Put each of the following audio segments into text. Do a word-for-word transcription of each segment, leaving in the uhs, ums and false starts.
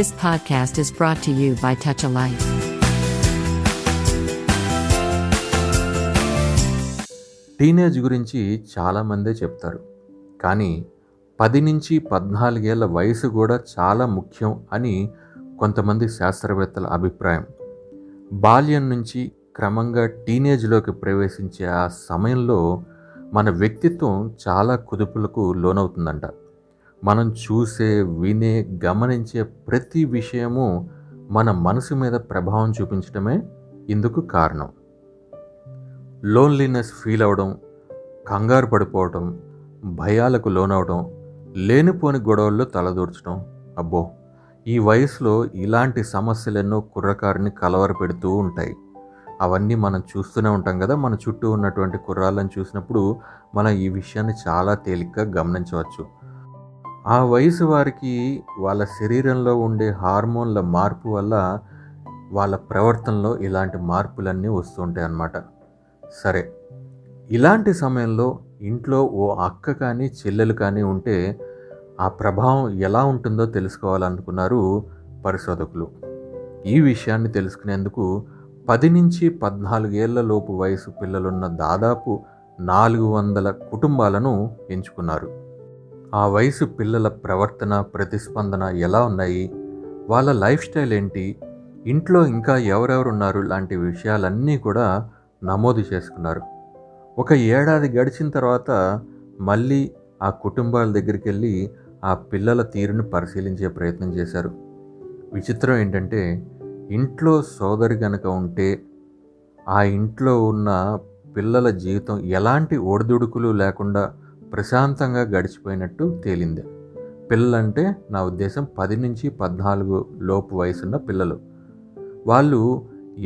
This podcast is brought to you by Touch A Life. Teenage గురించి చాలామందే చెప్తారు, కానీ పది నుంచి పద్నాలుగేళ్ల వయసు కూడా చాలా ముఖ్యం అని కొంతమంది శాస్త్రవేత్తల అభిప్రాయం. బాల్యం నుంచి క్రమంగా టీనేజ్లోకి ప్రవేశించే ఆ సమయంలో మన వ్యక్తిత్వం చాలా కుదుపులకు లోనవుతుందంట. మనం చూసే, వినే, గమనించే ప్రతి విషయము మన మనసు మీద ప్రభావం చూపించడమే ఇందుకు కారణం. లోన్లీనెస్ ఫీల్ అవడం, కంగారు పడిపోవడం, భయాలకు లోనవడం, లేనిపోని గొడవల్లో తలదూర్చడం, అబ్బో ఈ వయసులో ఇలాంటి సమస్యలెన్నో కుర్రకారుని కలవరపెడుతూ ఉంటాయి. అవన్నీ మనం చూస్తూనే ఉంటాం కదా. మన చుట్టూ ఉన్నటువంటి కుర్రాళ్ళని చూసినప్పుడు మనం ఈ విషయాన్ని చాలా తేలికగా గమనించవచ్చు. ఆ వయసు వారికి వాళ్ళ శరీరంలో ఉండే హార్మోన్ల మార్పు వల్ల వాళ్ళ ప్రవర్తనలో ఇలాంటి మార్పులన్నీ వస్తుంటాయి అన్నమాట. సరే, ఇలాంటి సమయంలో ఇంట్లో ఓ అక్క కానీ చెల్లెలు కానీ ఉంటే ఆ ప్రభావం ఎలా ఉంటుందో తెలుసుకోవాలనుకున్నారు పరిశోధకులు. ఈ విషయాన్ని తెలుసుకునేందుకు పది నుంచి పద్నాలుగేళ్లలోపు వయసు పిల్లలున్న దాదాపు నాలుగు వందల కుటుంబాలను ఎంచుకున్నారు. ఆ వయసు పిల్లల ప్రవర్తన, ప్రతిస్పందన ఎలా ఉన్నాయి, వాళ్ళ లైఫ్ స్టైల్ ఏంటి, ఇంట్లో ఇంకా ఎవరెవరు ఉన్నారు లాంటి విషయాలన్నీ కూడా నమోదు చేసుకున్నారు. ఒక ఏడాది గడిచిన తర్వాత మళ్ళీ ఆ కుటుంబాల దగ్గరికి వెళ్ళి ఆ పిల్లల తీరును పరిశీలించే ప్రయత్నం చేశారు. విచిత్రం ఏంటంటే, ఇంట్లో సోదరి కనుక ఉంటే ఆ ఇంట్లో ఉన్న పిల్లల జీవితం ఎలాంటి ఒడిదుడుకులు లేకుండా ప్రశాంతంగా గడిచిపోయినట్టు తేలింది. పిల్లలంటే నా ఉద్దేశం పది నుంచి పద్నాలుగు లోపు వయసున్న పిల్లలు. వాళ్ళు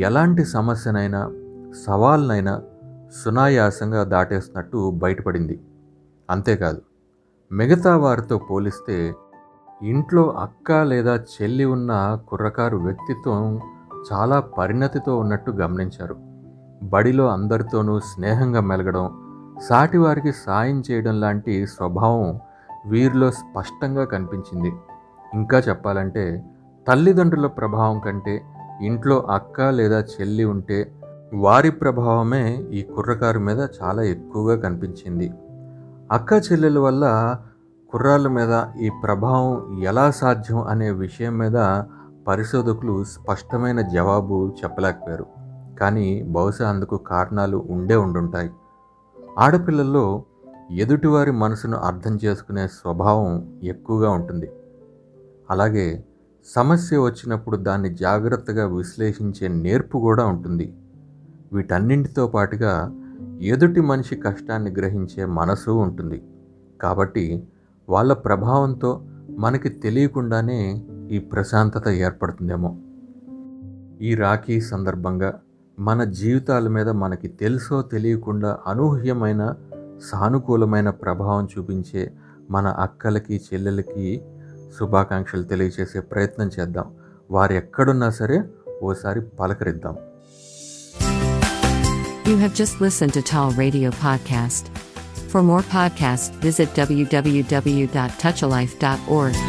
ఎలాంటి సమస్యనైనా సవాళ్ళనైనా సునాయాసంగా దాటేస్తున్నట్టు బయటపడింది. అంతేకాదు, మిగతా వారితో పోలిస్తే ఇంట్లో అక్క లేదా చెల్లి ఉన్న కుర్రకారు వ్యక్తిత్వం చాలా పరిణతితో ఉన్నట్టు గమనించారు. బడిలో అందరితోనూ స్నేహంగా మెలగడం, సాటివారికి సాయం చేయడం లాంటి స్వభావం వీరిలో స్పష్టంగా కనిపించింది. ఇంకా చెప్పాలంటే, తల్లిదండ్రుల ప్రభావం కంటే ఇంట్లో అక్క లేదా చెల్లి ఉంటే వారి ప్రభావమే ఈ కుర్రకారు మీద చాలా ఎక్కువగా కనిపించింది. అక్క చెల్లెల వల్ల కుర్రాళ్ళ మీద ఈ ప్రభావం ఎలా సాధ్యం అనే విషయం మీద పరిశోధకులు స్పష్టమైన జవాబు చెప్పలేకపోయారు. కానీ బహుశా అందుకు కారణాలు ఉండే ఉండుంటాయి. ఆడపిల్లల్లో ఎదుటివారి మనసును అర్థం చేసుకునే స్వభావం ఎక్కువగా ఉంటుంది. అలాగే సమస్య వచ్చినప్పుడు దాన్ని జాగ్రత్తగా విశ్లేషించే నేర్పు కూడా ఉంటుంది. వీటన్నింటితో పాటుగా ఎదుటి మనిషి కష్టాన్ని గ్రహించే మనసు ఉంటుంది. కాబట్టి వాళ్ళ ప్రభావంతో మనకి తెలియకుండానే ఈ ప్రశాంతత ఏర్పడుతుందేమో. ఈ రాఖీ సందర్భంగా మన జీవితాల మీద మనకి తెలుసో తెలియకుండా అనూహ్యమైన సానుకూలమైన ప్రభావం చూపించే మన అక్కలకి చెల్లెలకి శుభాకాంక్షలు తెలియజేసే ప్రయత్నం చేద్దాం. వారు ఎక్కడున్నా సరే ఓసారి పలకరిద్దాం. You have just listened to Tall Radio Podcast. For more podcasts, visit w w w dot touch a life dot org.